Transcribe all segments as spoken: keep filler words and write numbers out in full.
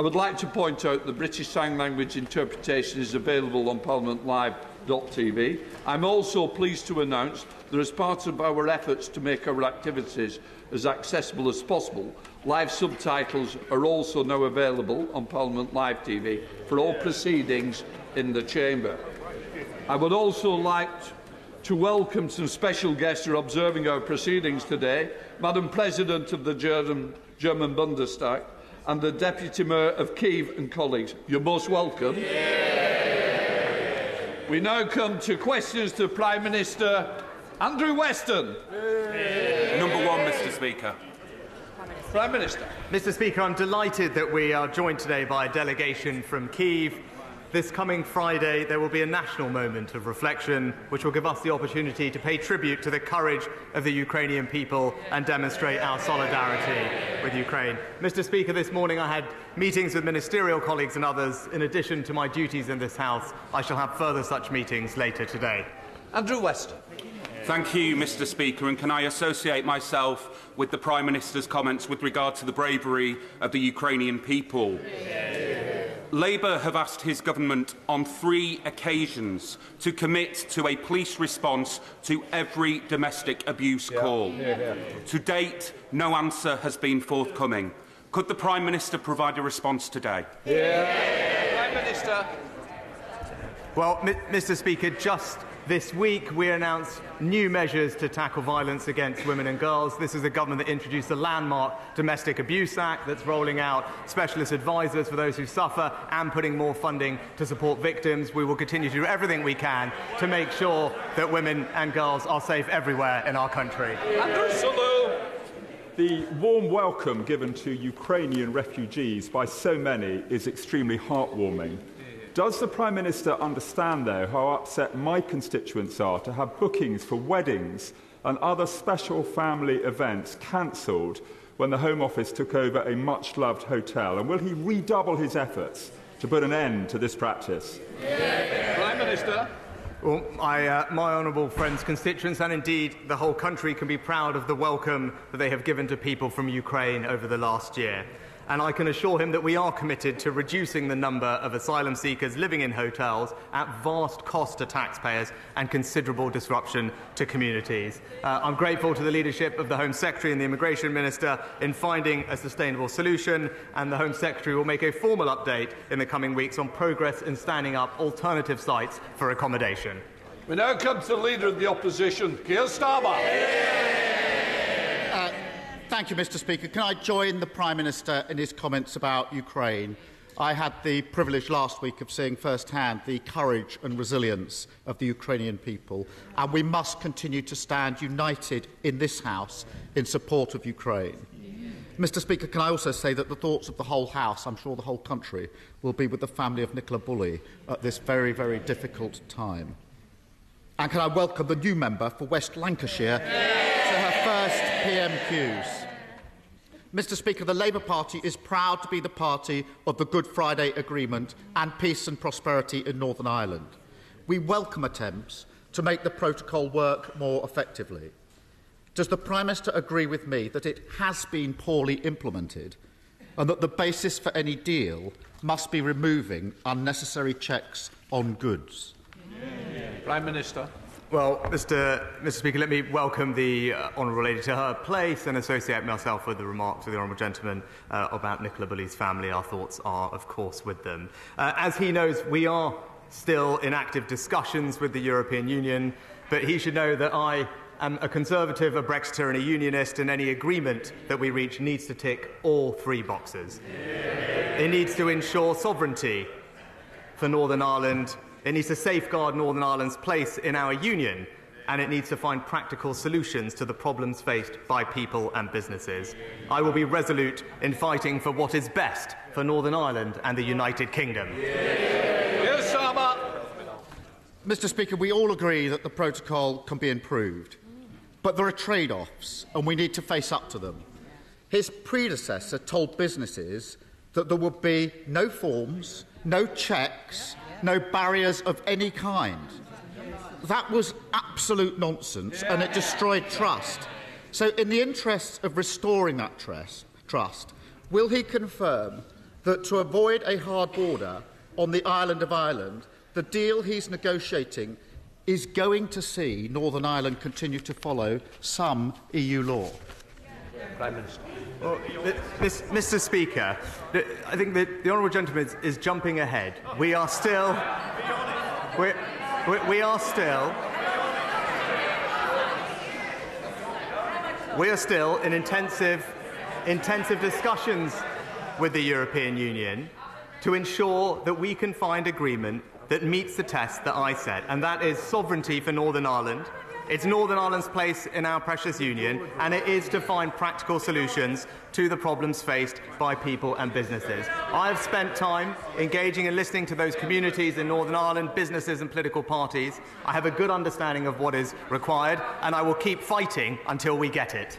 I would like to point out that British Sign Language interpretation is available on Parliament Live dot T V. I am also pleased to announce that, as part of our efforts to make our activities as accessible as possible, live subtitles are also now available on Parliament Live T V for all proceedings in the Chamber. I would also like to welcome some special guests who are observing our proceedings today: Madam President of the German, German Bundestag and the Deputy Mayor of Kiev and colleagues. You're most welcome. Yeah. We now come to questions to Prime Minister Andrew Weston. Yeah. Number one, Mr Speaker. Prime Minister. Mr Speaker, I'm delighted that we are joined today by a delegation from Kiev. This coming Friday, there will be a national moment of reflection, which will give us the opportunity to pay tribute to the courage of the Ukrainian people and demonstrate our solidarity with Ukraine. Mister Speaker, this morning I had meetings with ministerial colleagues and others. In addition to my duties in this House, I shall have further such meetings later today. Andrew Weston. Thank you, Mr Speaker, and can I associate myself with the Prime Minister's comments with regard to the bravery of the Ukrainian people? Labour have asked his government on three occasions to commit to a police response to every domestic abuse yeah. call. Yeah, yeah. To date, no answer has been forthcoming. Could the Prime Minister provide a response today? Yeah. Yeah. Prime Minister. Well, Mr Speaker, just this week we announced new measures to tackle violence against women and girls. This is a government that introduced the landmark Domestic Abuse Act that's rolling out specialist advisors for those who suffer and putting more funding to support victims. We will continue to do everything we can to make sure that women and girls are safe everywhere in our country. The warm welcome given to Ukrainian refugees by so many is extremely heartwarming. Does the Prime Minister understand, though, how upset my constituents are to have bookings for weddings and other special family events cancelled when the Home Office took over a much-loved hotel? And will he redouble his efforts to put an end to this practice? Yeah. Prime Minister. Well, I, uh, my honourable friends, constituents, and indeed the whole country can be proud of the welcome that they have given to people from Ukraine over the last year. And I can assure him that we are committed to reducing the number of asylum seekers living in hotels at vast cost to taxpayers and considerable disruption to communities. Uh, I'm grateful to the leadership of the Home Secretary and the Immigration Minister in finding a sustainable solution, and the Home Secretary will make a formal update in the coming weeks on progress in standing up alternative sites for accommodation. We now come to the Leader of the Opposition, Keir Starmer. Uh, Thank you, Mr Speaker. Can I join the Prime Minister in his comments about Ukraine? I had the privilege last week of seeing firsthand the courage and resilience of the Ukrainian people, and we must continue to stand united in this House in support of Ukraine. Mr Speaker, can I also say that the thoughts of the whole House, I'm sure the whole country, will be with the family of Nicola Bulley at this very, very difficult time. And can I welcome the new member for West Lancashire to her first P M Qs. Mr Speaker, the Labour Party is proud to be the party of the Good Friday Agreement and peace and prosperity in Northern Ireland. We welcome attempts to make the protocol work more effectively. Does the Prime Minister agree with me that it has been poorly implemented and that the basis for any deal must be removing unnecessary checks on goods? Prime Minister. Well, Mr. Mr. Speaker, let me welcome the uh, honourable lady to her place and associate myself with the remarks of the honourable gentleman uh, about Nicola Bulley's family. Our thoughts are, of course, with them. Uh, as he knows, we are still in active discussions with the European Union, but he should know that I am a Conservative, a Brexiter, and a Unionist, and any agreement that we reach needs to tick all three boxes. It needs to ensure sovereignty for Northern Ireland. It needs to safeguard Northern Ireland's place in our union, and it needs to find practical solutions to the problems faced by people and businesses. I will be resolute in fighting for what is best for Northern Ireland and the United Kingdom. Yes, Mister Speaker, we all agree that the protocol can be improved, but there are trade-offs, and we need to face up to them. His predecessor told businesses that there would be no forms, no checks, no barriers of any kind. That was absolute nonsense, and it destroyed trust. So in the interests of restoring that trust, will he confirm that to avoid a hard border on the island of Ireland, the deal he's negotiating is going to see Northern Ireland continue to follow some E U law. Prime Minister. Well, this, Mister Speaker, I think that the honourable gentleman is, is jumping ahead. We are still, we, we are still, we are still in intensive, intensive discussions with the European Union to ensure that we can find agreement that meets the test that I set, and that is sovereignty for Northern Ireland. It's Northern Ireland's place in our precious union, and it is to find practical solutions to the problems faced by people and businesses. I have spent time engaging and listening to those communities in Northern Ireland, businesses and political parties. I have a good understanding of what is required, and I will keep fighting until we get it.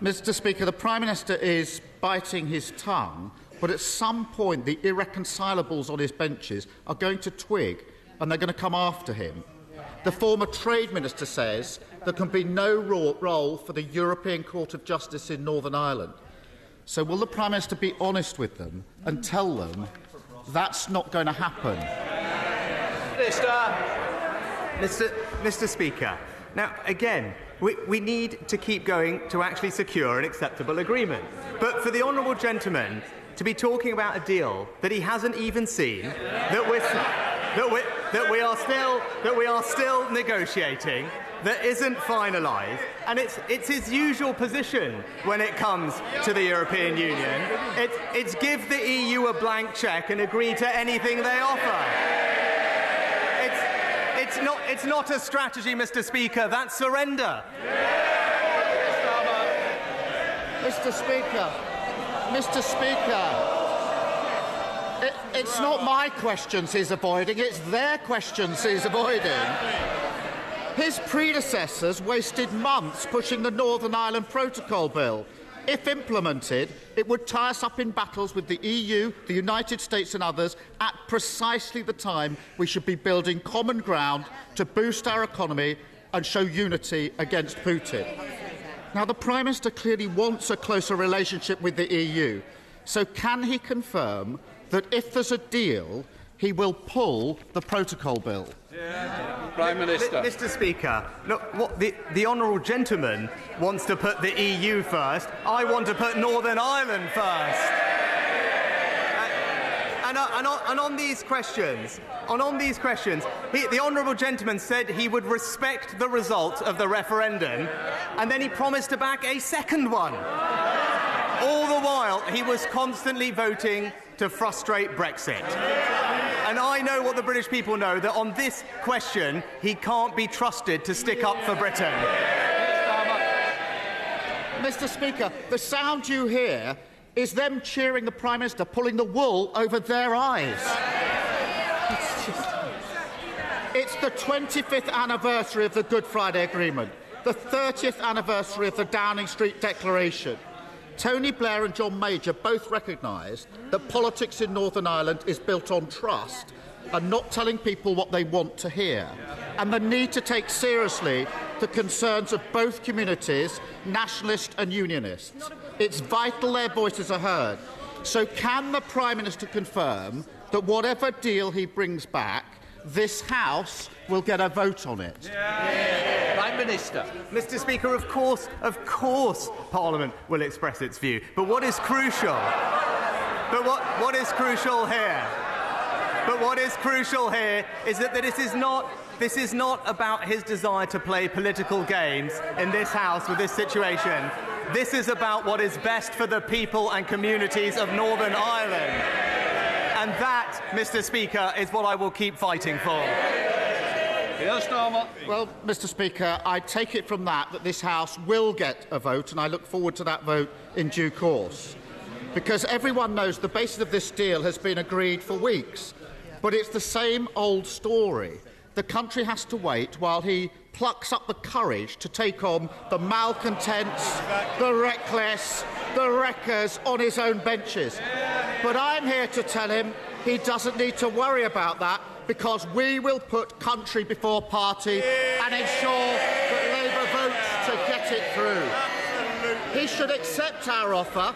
Mister Speaker, the Prime Minister is biting his tongue, but at some point the irreconcilables on his benches are going to twig, and they're going to come after him. The former Trade Minister says there can be no role for the European Court of Justice in Northern Ireland. So will the Prime Minister be honest with them and tell them that's not going to happen? Mister Mister Mister Speaker, now, again, we, we need to keep going to actually secure an acceptable agreement. But for the honourable gentleman to be talking about a deal that he hasn't even seen, that we're... That we, that we are still that we are still negotiating, that isn't finalised, and it's it's his usual position when it comes to the European Union. It's it's give the E U a blank cheque and agree to anything they offer. It's it's not it's not a strategy, Mister Speaker. That's surrender. Mister Speaker, Mister Speaker. It, it's not my questions he's avoiding, it's their questions he's avoiding. His predecessors wasted months pushing the Northern Ireland Protocol Bill. If implemented, it would tie us up in battles with the E U, the United States and others at precisely the time we should be building common ground to boost our economy and show unity against Putin. Now, the Prime Minister clearly wants a closer relationship with the E U, so can he confirm that if there's a deal, he will pull the protocol bill? Yeah. Prime Minister. Mister Speaker, look, what the, the honourable gentleman wants to put the E U first. I want to put Northern Ireland first. Yeah. And, and, and, on, and on these questions, and on these questions, he, the honourable gentleman said he would respect the result of the referendum, and then he promised to back a second one. All the while, he was constantly voting to frustrate Brexit. And I know what the British people know, that on this question, he can't be trusted to stick up for Britain. Mister Speaker, the sound you hear is them cheering the Prime Minister, pulling the wool over their eyes. It's just... It's the twenty-fifth anniversary of the Good Friday Agreement, the thirtieth anniversary of the Downing Street Declaration. Tony Blair and John Major both recognised that politics in Northern Ireland is built on trust and not telling people what they want to hear, and the need to take seriously the concerns of both communities, nationalist and unionist. It's vital their voices are heard. So can the Prime Minister confirm that whatever deal he brings back, this House will get a vote on it? Yeah. Prime Minister. Mister Speaker, of course, of course Parliament will express its view. But what is crucial? But what, what is crucial here? But what is crucial here is that, that this is not this is not about his desire to play political games in this House with this situation. This is about what is best for the people and communities of Northern Ireland. And that, Mister Speaker, is what I will keep fighting for. Well, Mister Speaker, I take it from that that this House will get a vote, and I look forward to that vote in due course. Because everyone knows the basis of this deal has been agreed for weeks, but it's the same old story. The country has to wait while he plucks up the courage to take on the malcontents, the reckless, the wreckers on his own benches. But I'm here to tell him he doesn't need to worry about that, because we will put country before party and ensure that Labour votes to get it through. He should accept our offer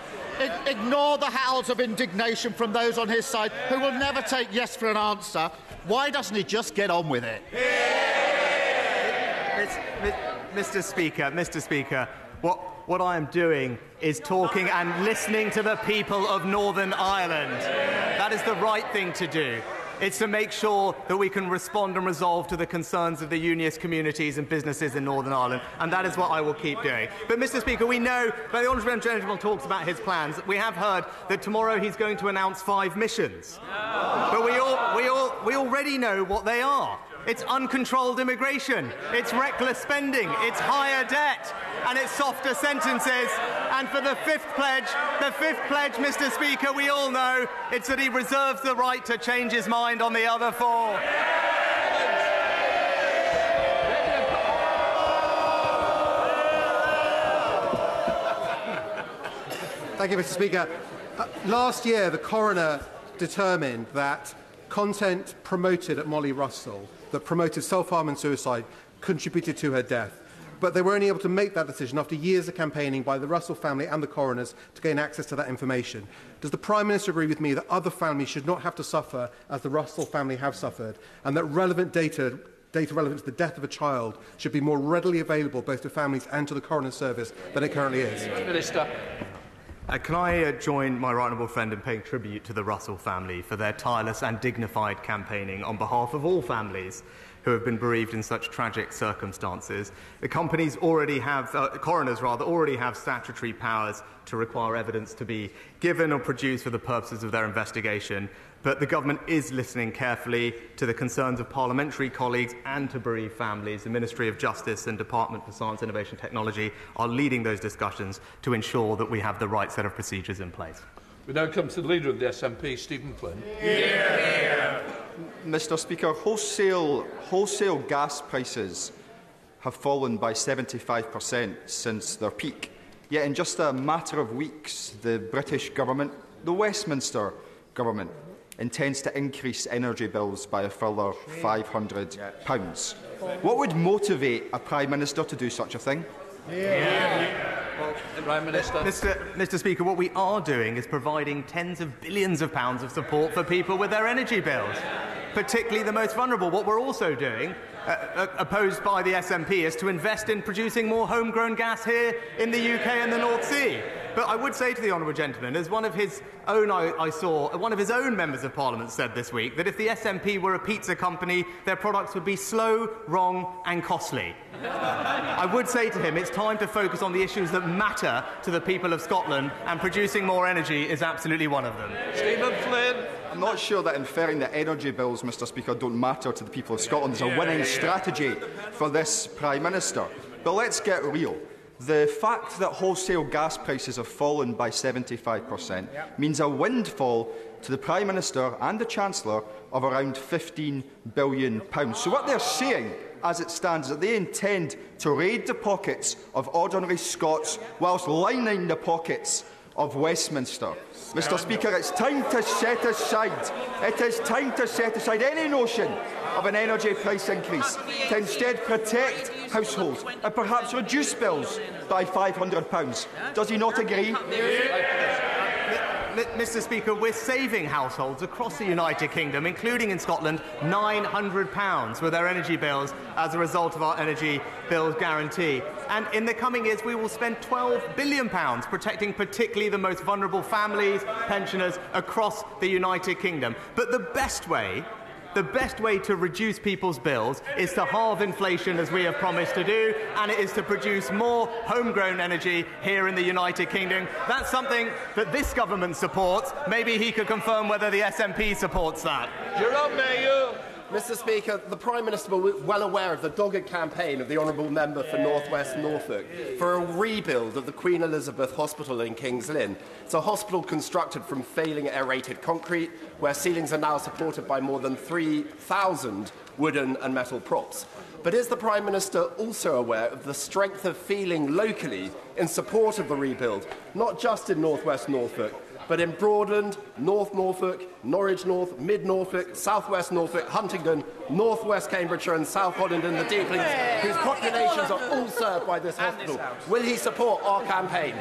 ignore the howls of indignation from those on his side who will never take yes for an answer. Why doesn't he just get on with it? Mister Speaker, Mister Speaker, what, what I am doing is talking and listening to the people of Northern Ireland. That is the right thing to do. It's to make sure that we can respond and resolve to the concerns of the unionist communities and businesses in Northern Ireland, and that is what I will keep doing. But, Mister Speaker, we know that the Honourable Gentleman talks about his plans. We have heard that tomorrow he's going to announce five missions. But we, all, we, all, we already know what they are. It's uncontrolled immigration, it's reckless spending, it's higher debt, and it's softer sentences. And for the fifth pledge, the fifth pledge, Mister Speaker, we all know, it's that he reserves the right to change his mind on the other four. Thank you, Mister Speaker. Uh, last year, the coroner determined that content promoted at Molly Russell that promoted self-harm and suicide contributed to her death. But they were only able to make that decision after years of campaigning by the Russell family and the coroners to gain access to that information. Does the Prime Minister agree with me that other families should not have to suffer as the Russell family have suffered, and that relevant data, data relevant to the death of a child should be more readily available both to families and to the coroner's service than it currently is? Minister. Uh, can I uh, join my right honourable friend in paying tribute to the Russell family for their tireless and dignified campaigning on behalf of all families who have been bereaved in such tragic circumstances? The companies already have, uh, coroners rather, already have statutory powers to require evidence to be given or produced for the purposes of their investigation, but the government is listening carefully to the concerns of parliamentary colleagues and to bereaved families. The Ministry of Justice and Department for Science, Innovation and Technology are leading those discussions to ensure that we have the right set of procedures in place. We now come to the Leader of the S N P, Stephen Flynn. Yeah. Mister Speaker, wholesale, wholesale gas prices have fallen by seventy-five percent since their peak. Yet in just a matter of weeks, the British government, the Westminster government, intends to increase energy bills by a further five hundred pounds. What would motivate a Prime Minister to do such a thing? Yeah. Yeah. Well, Prime Minister. Mister Mister Speaker, what we are doing is providing tens of billions of pounds of support for people with their energy bills, particularly the most vulnerable. What we're also doing, uh, uh, opposed by the S N P, is to invest in producing more homegrown gas here in the U K and the North Sea. But I would say to the honourable gentleman, as one of his own, I, I saw one of his own members of Parliament said this week, that if the S N P were a pizza company, their products would be slow, wrong, and costly. I would say to him, it's time to focus on the issues that matter to the people of Scotland, and producing more energy is absolutely one of them. Stephen Flynn. I'm not sure that inferring that energy bills, Mister Speaker, don't matter to the people of Scotland is a winning strategy for this Prime Minister. But let's get real. The fact that wholesale gas prices have fallen by seventy-five percent means a windfall to the Prime Minister and the Chancellor of around fifteen billion pounds. So what they're saying, as it stands, that they intend to raid the pockets of ordinary Scots whilst lining the pockets of Westminster. Mister Speaker, it's time to set aside, it is time to set aside any notion of an energy price increase to instead protect households and perhaps reduce bills by five hundred pounds. Does he not agree? Mister Speaker, we're saving households across the United Kingdom, including in Scotland, nine hundred pounds with their energy bills as a result of our energy bills guarantee. And in the coming years, we will spend twelve billion pounds protecting particularly the most vulnerable families, pensioners across the United Kingdom. But the best way, the best way to reduce people's bills is to halve inflation, as we have promised to do, and it is to produce more homegrown energy here in the United Kingdom. That's something that this government supports. Maybe he could confirm whether the S N P supports that. Jerome Mayor. Mister Speaker, the Prime Minister was well aware of the dogged campaign of the Honourable Member for North West Norfolk for a rebuild of the Queen Elizabeth Hospital in King's Lynn. It's a hospital constructed from failing aerated concrete, where ceilings are now supported by more than three thousand wooden and metal props. But is the Prime Minister also aware of the strength of feeling locally in support of the rebuild, not just in North West Norfolk, but in Broadland, North Norfolk, Norwich North, Mid Norfolk, South West Norfolk, Huntingdon, North West Cambridgeshire and South Holland and the Deepings, whose populations are all served by this hospital? Will he support our campaign?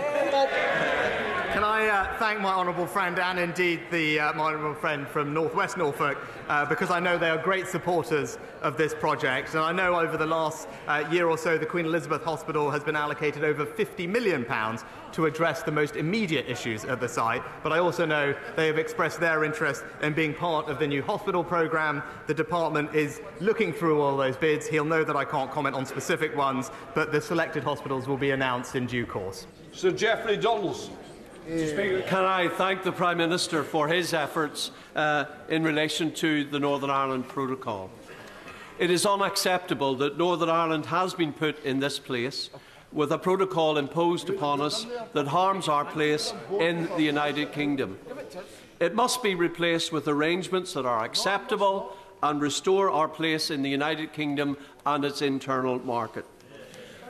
Can I uh, thank my honourable friend and indeed the, uh, my honourable friend from North West Norfolk, uh, because I know they are great supporters of this project. And I know over the last uh, year or so the Queen Elizabeth Hospital has been allocated over fifty million pounds to address the most immediate issues at the site. But I also know they have expressed their interest in being part of the new hospital programme. The department is looking through all those bids. He'll know that I can't comment on specific ones, but the selected hospitals will be announced in due course. Sir Geoffrey Donaldson. Can I thank the Prime Minister for his efforts uh, in relation to the Northern Ireland Protocol? It is unacceptable that Northern Ireland has been put in this place with a protocol imposed upon us that harms our place in the United Kingdom. It must be replaced with arrangements that are acceptable and restore our place in the United Kingdom and its internal market.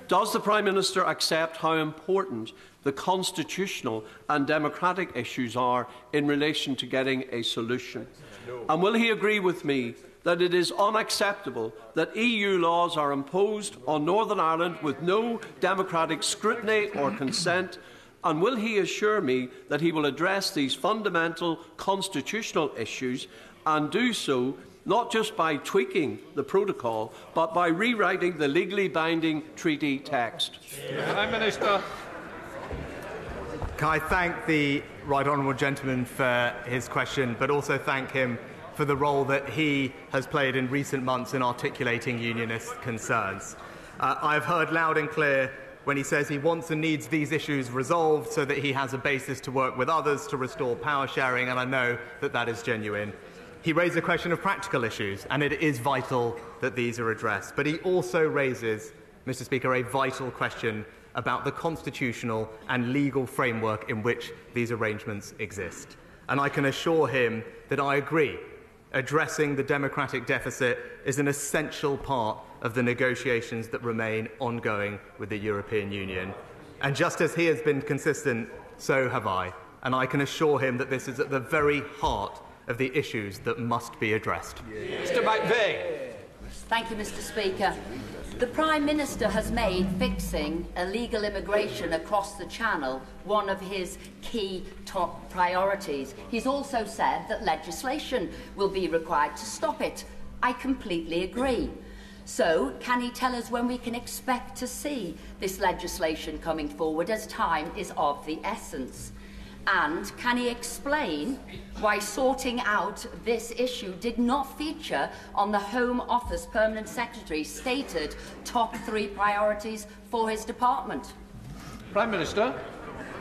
Does the Prime Minister accept how important the constitutional and democratic issues are in relation to getting a solution? No. And will he agree with me that it is unacceptable that E U laws are imposed on Northern Ireland with no democratic scrutiny or consent? And will he assure me that he will address these fundamental constitutional issues and do so not just by tweaking the protocol, but by rewriting the legally binding treaty text? Prime Minister. Can I thank the Right Honourable Gentleman for his question, but also thank him for the role that he has played in recent months in articulating unionist concerns. Uh, I have heard loud and clear when he says he wants and needs these issues resolved so that he has a basis to work with others to restore power sharing, and I know that that is genuine. He raised the question of practical issues, and it is vital that these are addressed. But he also raises, Mister Speaker, a vital question about the constitutional and legal framework in which these arrangements exist. And I can assure him that I agree. Addressing the democratic deficit is an essential part of the negotiations that remain ongoing with the European Union. And just as he has been consistent, so have I. And I can assure him that this is at the very heart of the issues that must be addressed. Yeah. Mister McVeigh. Thank you, Mister Speaker. The Prime Minister has made fixing illegal immigration across the Channel one of his key top priorities. He's also said that legislation will be required to stop it. I completely agree. So, can he tell us when we can expect to see this legislation coming forward, as time is of the essence? And can he explain why sorting out this issue did not feature on the Home Office Permanent Secretary's stated top three priorities for his department? Prime Minister.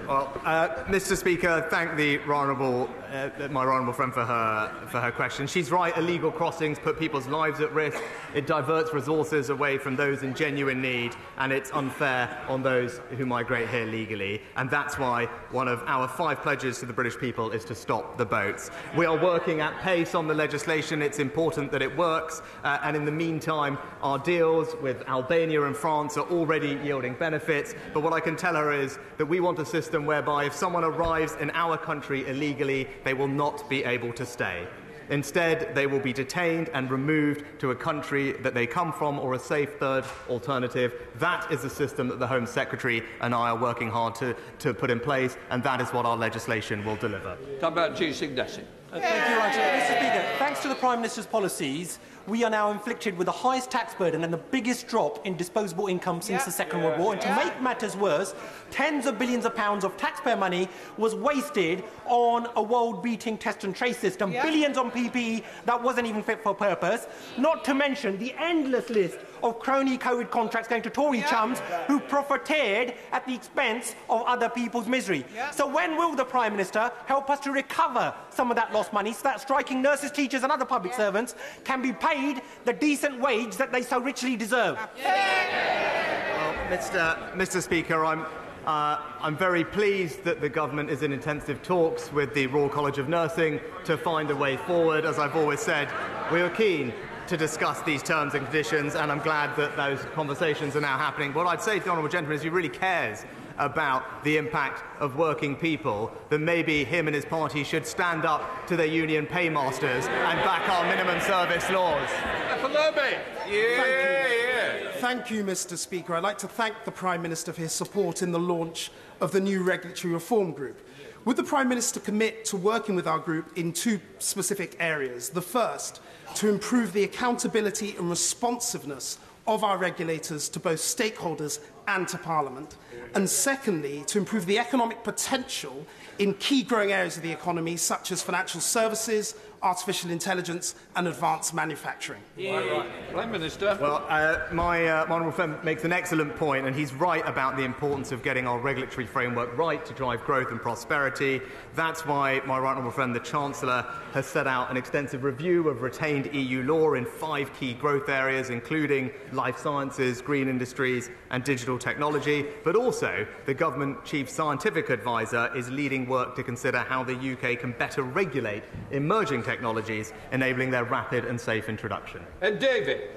Well, uh, Mister Speaker, thank the Honourable, uh, my Honourable friend for her, for her question. She's right, illegal crossings put people's lives at risk, it diverts resources away from those in genuine need, and it's unfair on those who migrate here legally. And that's why one of our five pledges to the British people is to stop the boats. We are working at pace on the legislation. It's important that it works, uh, and in the meantime, our deals with Albania and France are already yielding benefits. But what I can tell her is that we want a system whereby if someone arrives in our country illegally, they will not be able to stay. Instead, they will be detained and removed to a country that they come from or a safe third alternative. That is the system that the Home Secretary and I are working hard to, to put in place, and that is what our legislation will deliver. Talk about Jason Dessing. Thank you, Roger. Mister Speaker, thanks to the Prime Minister's policies, we are now inflicted with the highest tax burden and the biggest drop in disposable income since yeah. the Second yeah. World War. And to yeah. make matters worse, tens of billions of pounds of taxpayer money was wasted on a world-beating test and trace system, yeah. billions on P P E that wasn't even fit for purpose, not to mention the endless list of crony COVID contracts going to Tory yeah. chums who profiteered at the expense of other people's misery. Yeah. So when will the Prime Minister help us to recover some of that lost money so that striking nurses, teachers and other public yeah. servants can be paid the decent wage that they so richly deserve? Yeah. Well, Mister Mister Speaker, I'm, uh, I'm very pleased that the government is in intensive talks with the Royal College of Nursing to find a way forward. As I've always said, we are keen to discuss these terms and conditions, and I'm glad that those conversations are now happening. What I'd say to the Honourable Gentleman is he really cares about the impact of working people, then maybe him and his party should stand up to their union paymasters and back our minimum service laws. Yeah. Thank you, Mister Speaker. I'd like to thank the Prime Minister for his support in the launch of the new Regulatory Reform Group, Would the Prime Minister commit to working with our group in two specific areas? The first, to improve the accountability and responsiveness of our regulators to both stakeholders and to Parliament. And secondly, to improve the economic potential in key growing areas of the economy, such as financial services, artificial intelligence and advanced manufacturing. Yeah. Right, right. Prime Minister. Well, uh, my uh, honourable friend makes an excellent point, and he's right about the importance of getting our regulatory framework right to drive growth and prosperity. That's why my right honourable friend, the Chancellor, has set out an extensive review of retained E U law in five key growth areas, including life sciences, green industries and digital technology. But also, the Government Chief Scientific Advisor is leading work to consider how the U K can better regulate emerging technologies. technologies, enabling their rapid and safe introduction. And David.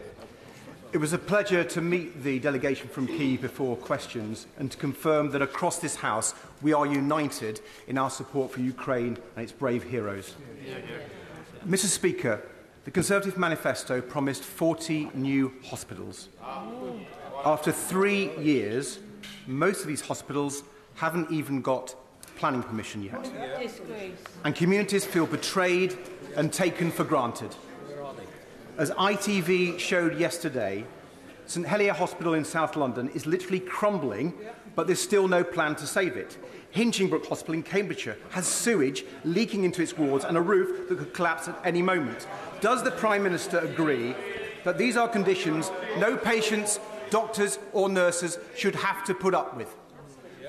It was a pleasure to meet the delegation from Kyiv before questions and to confirm that across this House we are united in our support for Ukraine and its brave heroes. Yeah, yeah. Mr Speaker, the Conservative manifesto promised forty new hospitals. Oh. After three years, most of these hospitals haven't even got planning permission yet. Yeah. And communities feel betrayed and taken for granted. As I T V showed yesterday, St Helier Hospital in South London is literally crumbling, but there's still no plan to save it. Hinchingbrook Hospital in Cambridgeshire has sewage leaking into its wards and a roof that could collapse at any moment. Does the Prime Minister agree that these are conditions no patients, doctors or nurses should have to put up with?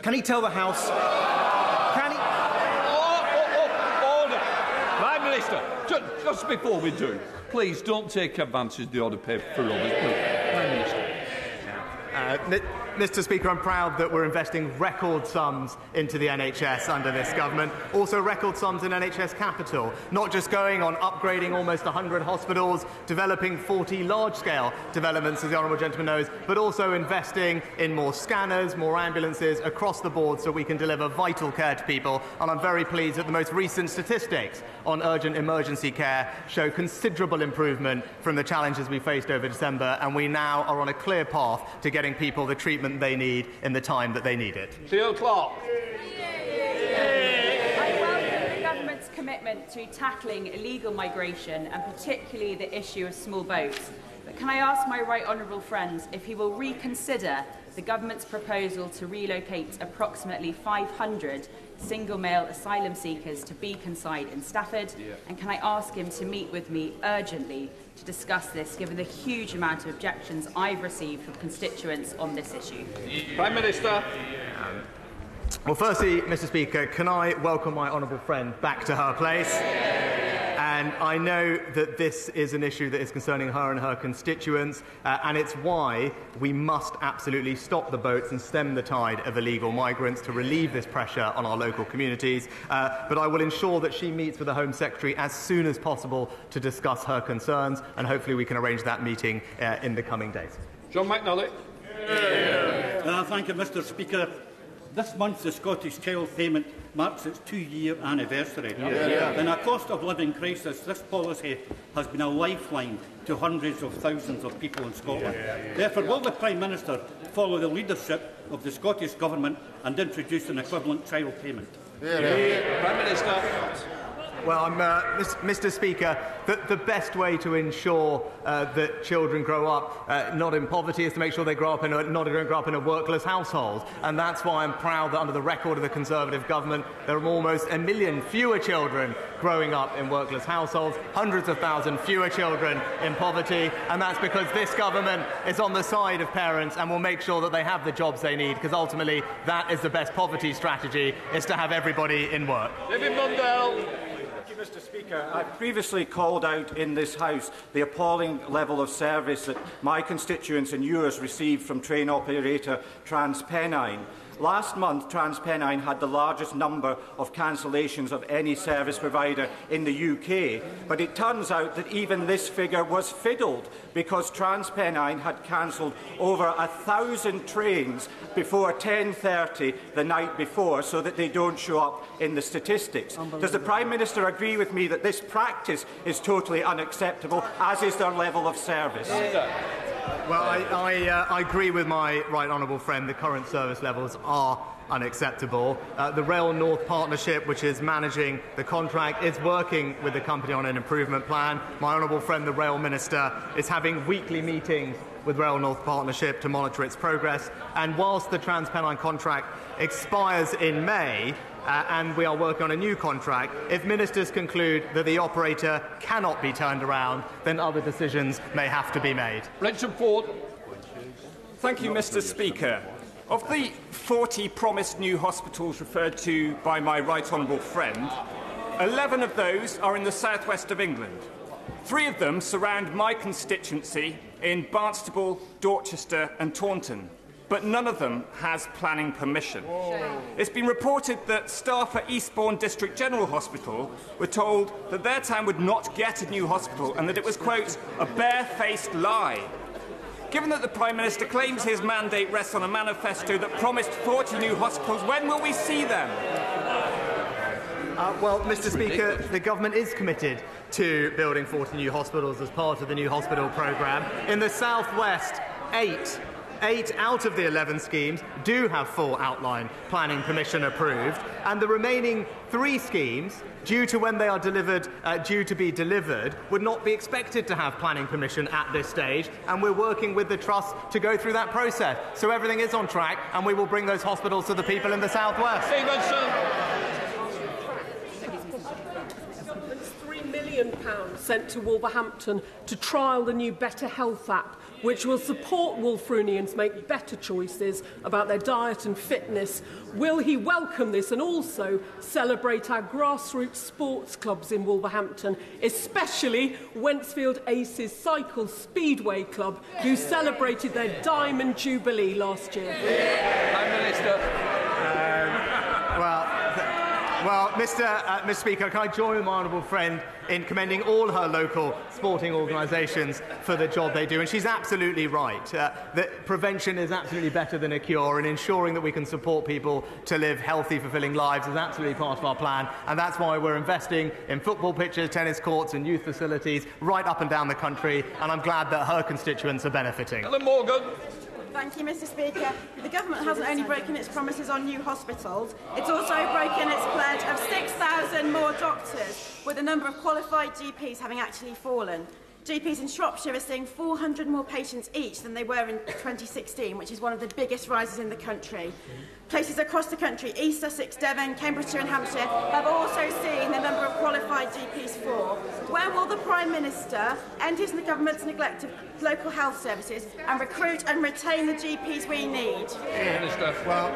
Can he tell the House? Can he? Just, just before we do, please don't take advantage of the order paper for others, please. Prime Minister. Uh, Mr Speaker, I'm proud that we're investing record sums into the N H S under this government, also record sums in N H S capital, not just going on upgrading almost one hundred hospitals, developing forty large-scale developments, as the honourable gentleman knows, but also investing in more scanners, more ambulances across the board so we can deliver vital care to people. And I'm very pleased that the most recent statistics on urgent emergency care show considerable improvement from the challenges we faced over December, and we now are on a clear path to getting people the treatment they need in the time that they need it. Theo Clark. I welcome the government's commitment to tackling illegal migration and particularly the issue of small boats. But can I ask my right honourable friends if he will reconsider the government's proposal to relocate approximately five hundred single male asylum seekers to Beaconside in Stafford? Yeah. And can I ask him to meet with me urgently to discuss this, given the huge amount of objections I've received from constituents on this issue? Prime Minister. Well, firstly, Mr Speaker, can I welcome my honourable friend back to her place? And I know that this is an issue that is concerning her and her constituents, uh, and it's why we must absolutely stop the boats and stem the tide of illegal migrants to relieve this pressure on our local communities. Uh, but I will ensure that she meets with the Home Secretary as soon as possible to discuss her concerns, and hopefully we can arrange that meeting uh, in the coming days. John McNally. Yeah. Uh, thank you, Mr Speaker. This month, the Scottish Child Payment marks its two-year anniversary. Yeah. Yeah. In a cost-of-living crisis, this policy has been a lifeline to hundreds of thousands of people in Scotland. Yeah, yeah, yeah. Therefore, will the Prime Minister follow the leadership of the Scottish Government and introduce an equivalent child payment? Yeah, yeah. Yeah. Prime Minister. Well, I'm, uh, Mr Speaker, the, the best way to ensure uh, that children grow up uh, not in poverty is to make sure they grow up in a, not grow up in a workless household. And that's why I'm proud that under the record of the Conservative government, there are almost a million fewer children growing up in workless households, hundreds of thousands fewer children in poverty. And that's because this government is on the side of parents and will make sure that they have the jobs they need, because ultimately that is the best poverty strategy, is to have everybody in work. David Mundell. Mr Speaker, I previously called out in this House the appalling level of service that my constituents and yours received from train operator TransPennine. Last month, TransPennine had the largest number of cancellations of any service provider in the U K, but it turns out that even this figure was fiddled, because TransPennine had cancelled over a thousand trains before ten thirty the night before, so that they don't show up in the statistics. Does the Prime Minister agree with me that this practice is totally unacceptable, as is their level of service? Well, I, I, uh, I agree with my right honourable friend. The current service levels are unacceptable. Uh, the Rail North Partnership, which is managing the contract, is working with the company on an improvement plan. My honourable friend, the Rail Minister, is having weekly meetings with Rail North Partnership to monitor its progress. And whilst the TransPennine contract expires in May, Uh, and we are working on a new contract, if ministers conclude that the operator cannot be turned around, then other decisions may have to be made. Richard Ford. Thank you, Mister Speaker. Of the forty promised new hospitals referred to by my right honourable friend, eleven of those are in the southwest of England. Three of them surround my constituency in Barnstaple, Dorchester and Taunton, but none of them has planning permission. Whoa. It's been reported that staff at Eastbourne District General Hospital were told that their town would not get a new hospital and that it was, quote, a bare-faced lie. Given that the Prime Minister claims his mandate rests on a manifesto that promised forty new hospitals, when will we see them? Uh, well, Mister Speaker, the government is committed to building forty new hospitals as part of the new hospital programme. In the South West, eight Eight out of the eleven schemes do have full outline planning permission approved, and the remaining three schemes, due to when they are delivered, uh, due to be delivered, would not be expected to have planning permission at this stage, and we're working with the Trust to go through that process. So everything is on track, and we will bring those hospitals to the people in the South West. There's three million pounds sent to Wolverhampton to trial the new Better Health app, which will support Wolverhamptonians make better choices about their diet and fitness. Will he welcome this and also celebrate our grassroots sports clubs in Wolverhampton, especially Wentsfield Aces Cycle Speedway Club, who celebrated their Diamond Jubilee last year? Prime Minister. Um, well. Well, Mr. Uh, Mr. Speaker, can I join my honourable friend in commending all her local sporting organisations for the job they do? And she's absolutely right. Uh, that prevention is absolutely better than a cure, and ensuring that we can support people to live healthy, fulfilling lives is absolutely part of our plan. And that's why we're investing in football pitches, tennis courts, and youth facilities right up and down the country. And I'm glad that her constituents are benefiting. Helen Morgan. Thank you, Mister Speaker. The government hasn't only broken its promises on new hospitals, it's also broken its pledge of six thousand more doctors, with the number of qualified G Ps having actually fallen. G Ps in Shropshire are seeing four hundred more patients each than they were in twenty sixteen, which is one of the biggest rises in the country. Places across the country, East Sussex, Devon, Cambridgeshire and Hampshire, have also seen the number of qualified G Ps fall. Where will the Prime Minister end his government's neglect of local health services and recruit and retain the G Ps we need? Well,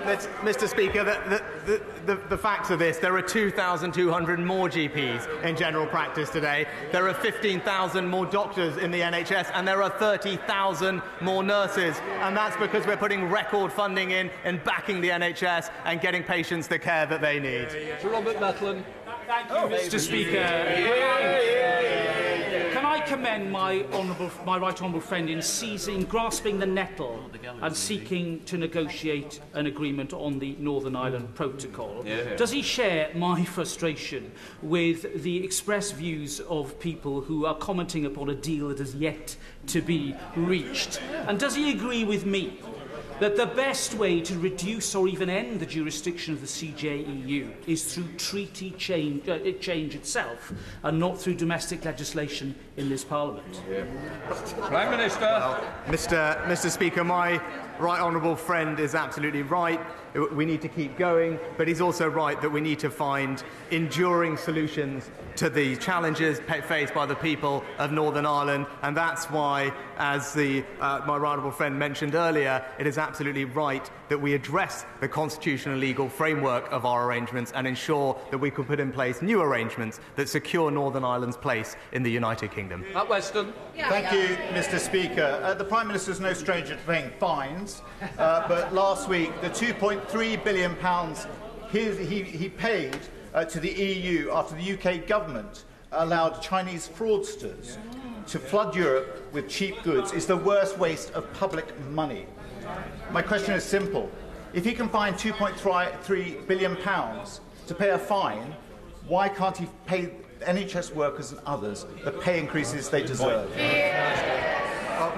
Mister Speaker, the, the, the, the facts are this. There are two thousand two hundred more G Ps in general practice today. There are fifteen thousand more doctors in the N H S, and there are thirty thousand more nurses. And that's because we're putting record funding in and backing the N H S. N H S and getting patients the care that they need. To Robert Matlin. Thank you, oh, Mister Speaker. Yeah, yeah, yeah, yeah, yeah. Can I commend my, honourable, my right honourable friend in seizing, grasping the nettle and seeking to negotiate an agreement on the Northern Ireland Protocol? Yeah, yeah. Does he share my frustration with the express views of people who are commenting upon a deal that has yet to be reached? And does he agree with me that the best way to reduce or even end the jurisdiction of the C J E U is through treaty change, uh, change itself, and not through domestic legislation in this Parliament? Yeah. Prime Minister. Well, Mister Mister Speaker, my right honourable friend is absolutely right. We need to keep going, but he's also right that we need to find enduring solutions to the challenges faced by the people of Northern Ireland, and that's why, as the, uh, my right honourable friend mentioned earlier, it is absolutely right that we address the constitutional legal framework of our arrangements and ensure that we can put in place new arrangements that secure Northern Ireland's place in the United Kingdom. Matt Weston. Thank you, Mister Speaker. Uh, the Prime Minister is no stranger to paying fines, uh, but last week the two point three billion pounds he, he, he paid uh, to the E U after the U K government allowed Chinese fraudsters to flood Europe with cheap goods is the worst waste of public money. My question is simple. If he can find two point three billion pounds to pay a fine, why can't he pay N H S workers and others the pay increases they deserve? Well,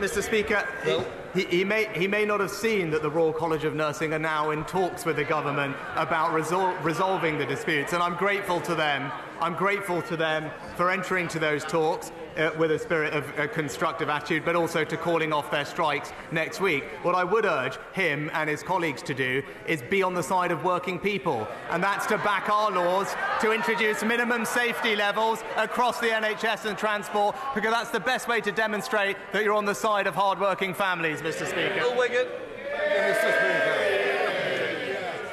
Mister Speaker, well, he, he, may, he may not have seen that the Royal College of Nursing are now in talks with the government about resol resolving the disputes, and I'm grateful to them. I'm grateful to them for entering into those talks uh, with a spirit of uh, constructive attitude, but also to calling off their strikes next week. What I would urge him and his colleagues to do is be on the side of working people, and that's to back our laws, to introduce minimum safety levels across the N H S and transport, because that's the best way to demonstrate that you're on the side of hard-working families, Mister Speaker. Will Wigan. Mister Speaker,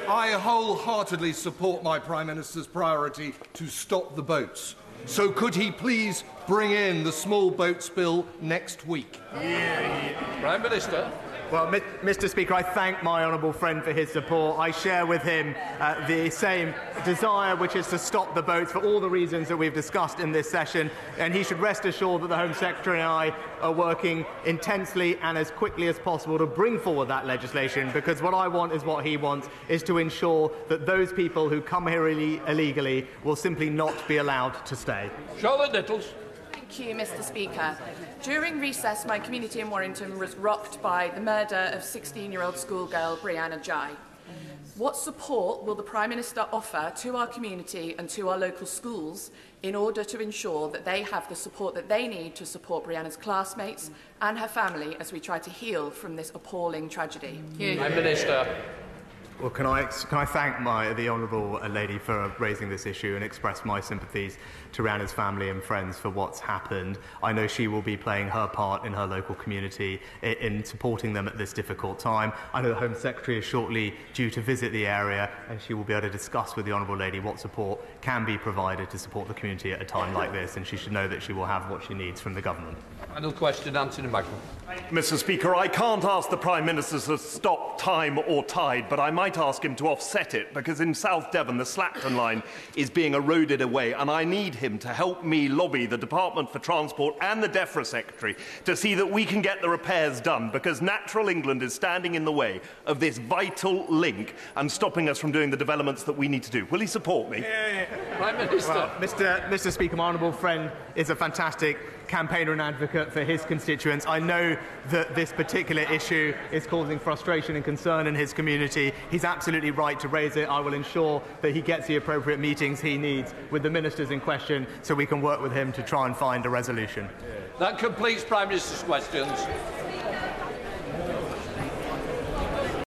I wholeheartedly support my Prime Minister's priority to stop the boats. So could he please bring in the small boats bill next week? Yeah, yeah. Prime Minister. Well, Mister Speaker, I thank my honourable friend for his support. I share with him uh, the same desire, which is to stop the boats for all the reasons that we've discussed in this session, and he should rest assured that the Home Secretary and I are working intensely and as quickly as possible to bring forward that legislation, because what I want is what he wants, is to ensure that those people who come here Ill illegally will simply not be allowed to stay. Charlotte Littles. Thank you, Mister Speaker. During recess, my community in Warrington was rocked by the murder of sixteen-year-old schoolgirl Brianna Jai. What support will the Prime Minister offer to our community and to our local schools in order to ensure that they have the support that they need to support Brianna's classmates and her family as we try to heal from this appalling tragedy? Prime Minister. Well, can I, can I thank my, the Honourable Lady for raising this issue and express my sympathies to Rihanna's family and friends for what's happened. I know she will be playing her part in her local community in, in supporting them at this difficult time. I know the Home Secretary is shortly due to visit the area, and she will be able to discuss with the Honourable Lady what support can be provided to support the community at a time like this, and she should know that she will have what she needs from the government. Final question, Anthony Macron. Mister Speaker, I can't ask the Prime Minister to stop time or tide, but I might ask him to offset it, because in South Devon the Slapton line is being eroded away, and I need him to help me lobby the Department for Transport and the DEFRA Secretary to see that we can get the repairs done, because Natural England is standing in the way of this vital link and stopping us from doing the developments that we need to do. Will he support me? Yeah, yeah. Prime Minister. Well, Mister Mister Speaker, my honourable friend is a fantastic campaigner and advocate for his constituents. I know that this particular issue is causing frustration and concern in his community. He's absolutely right to raise it. I will ensure that he gets the appropriate meetings he needs with the ministers in question, so we can work with him to try and find a resolution. That completes Prime Minister's questions.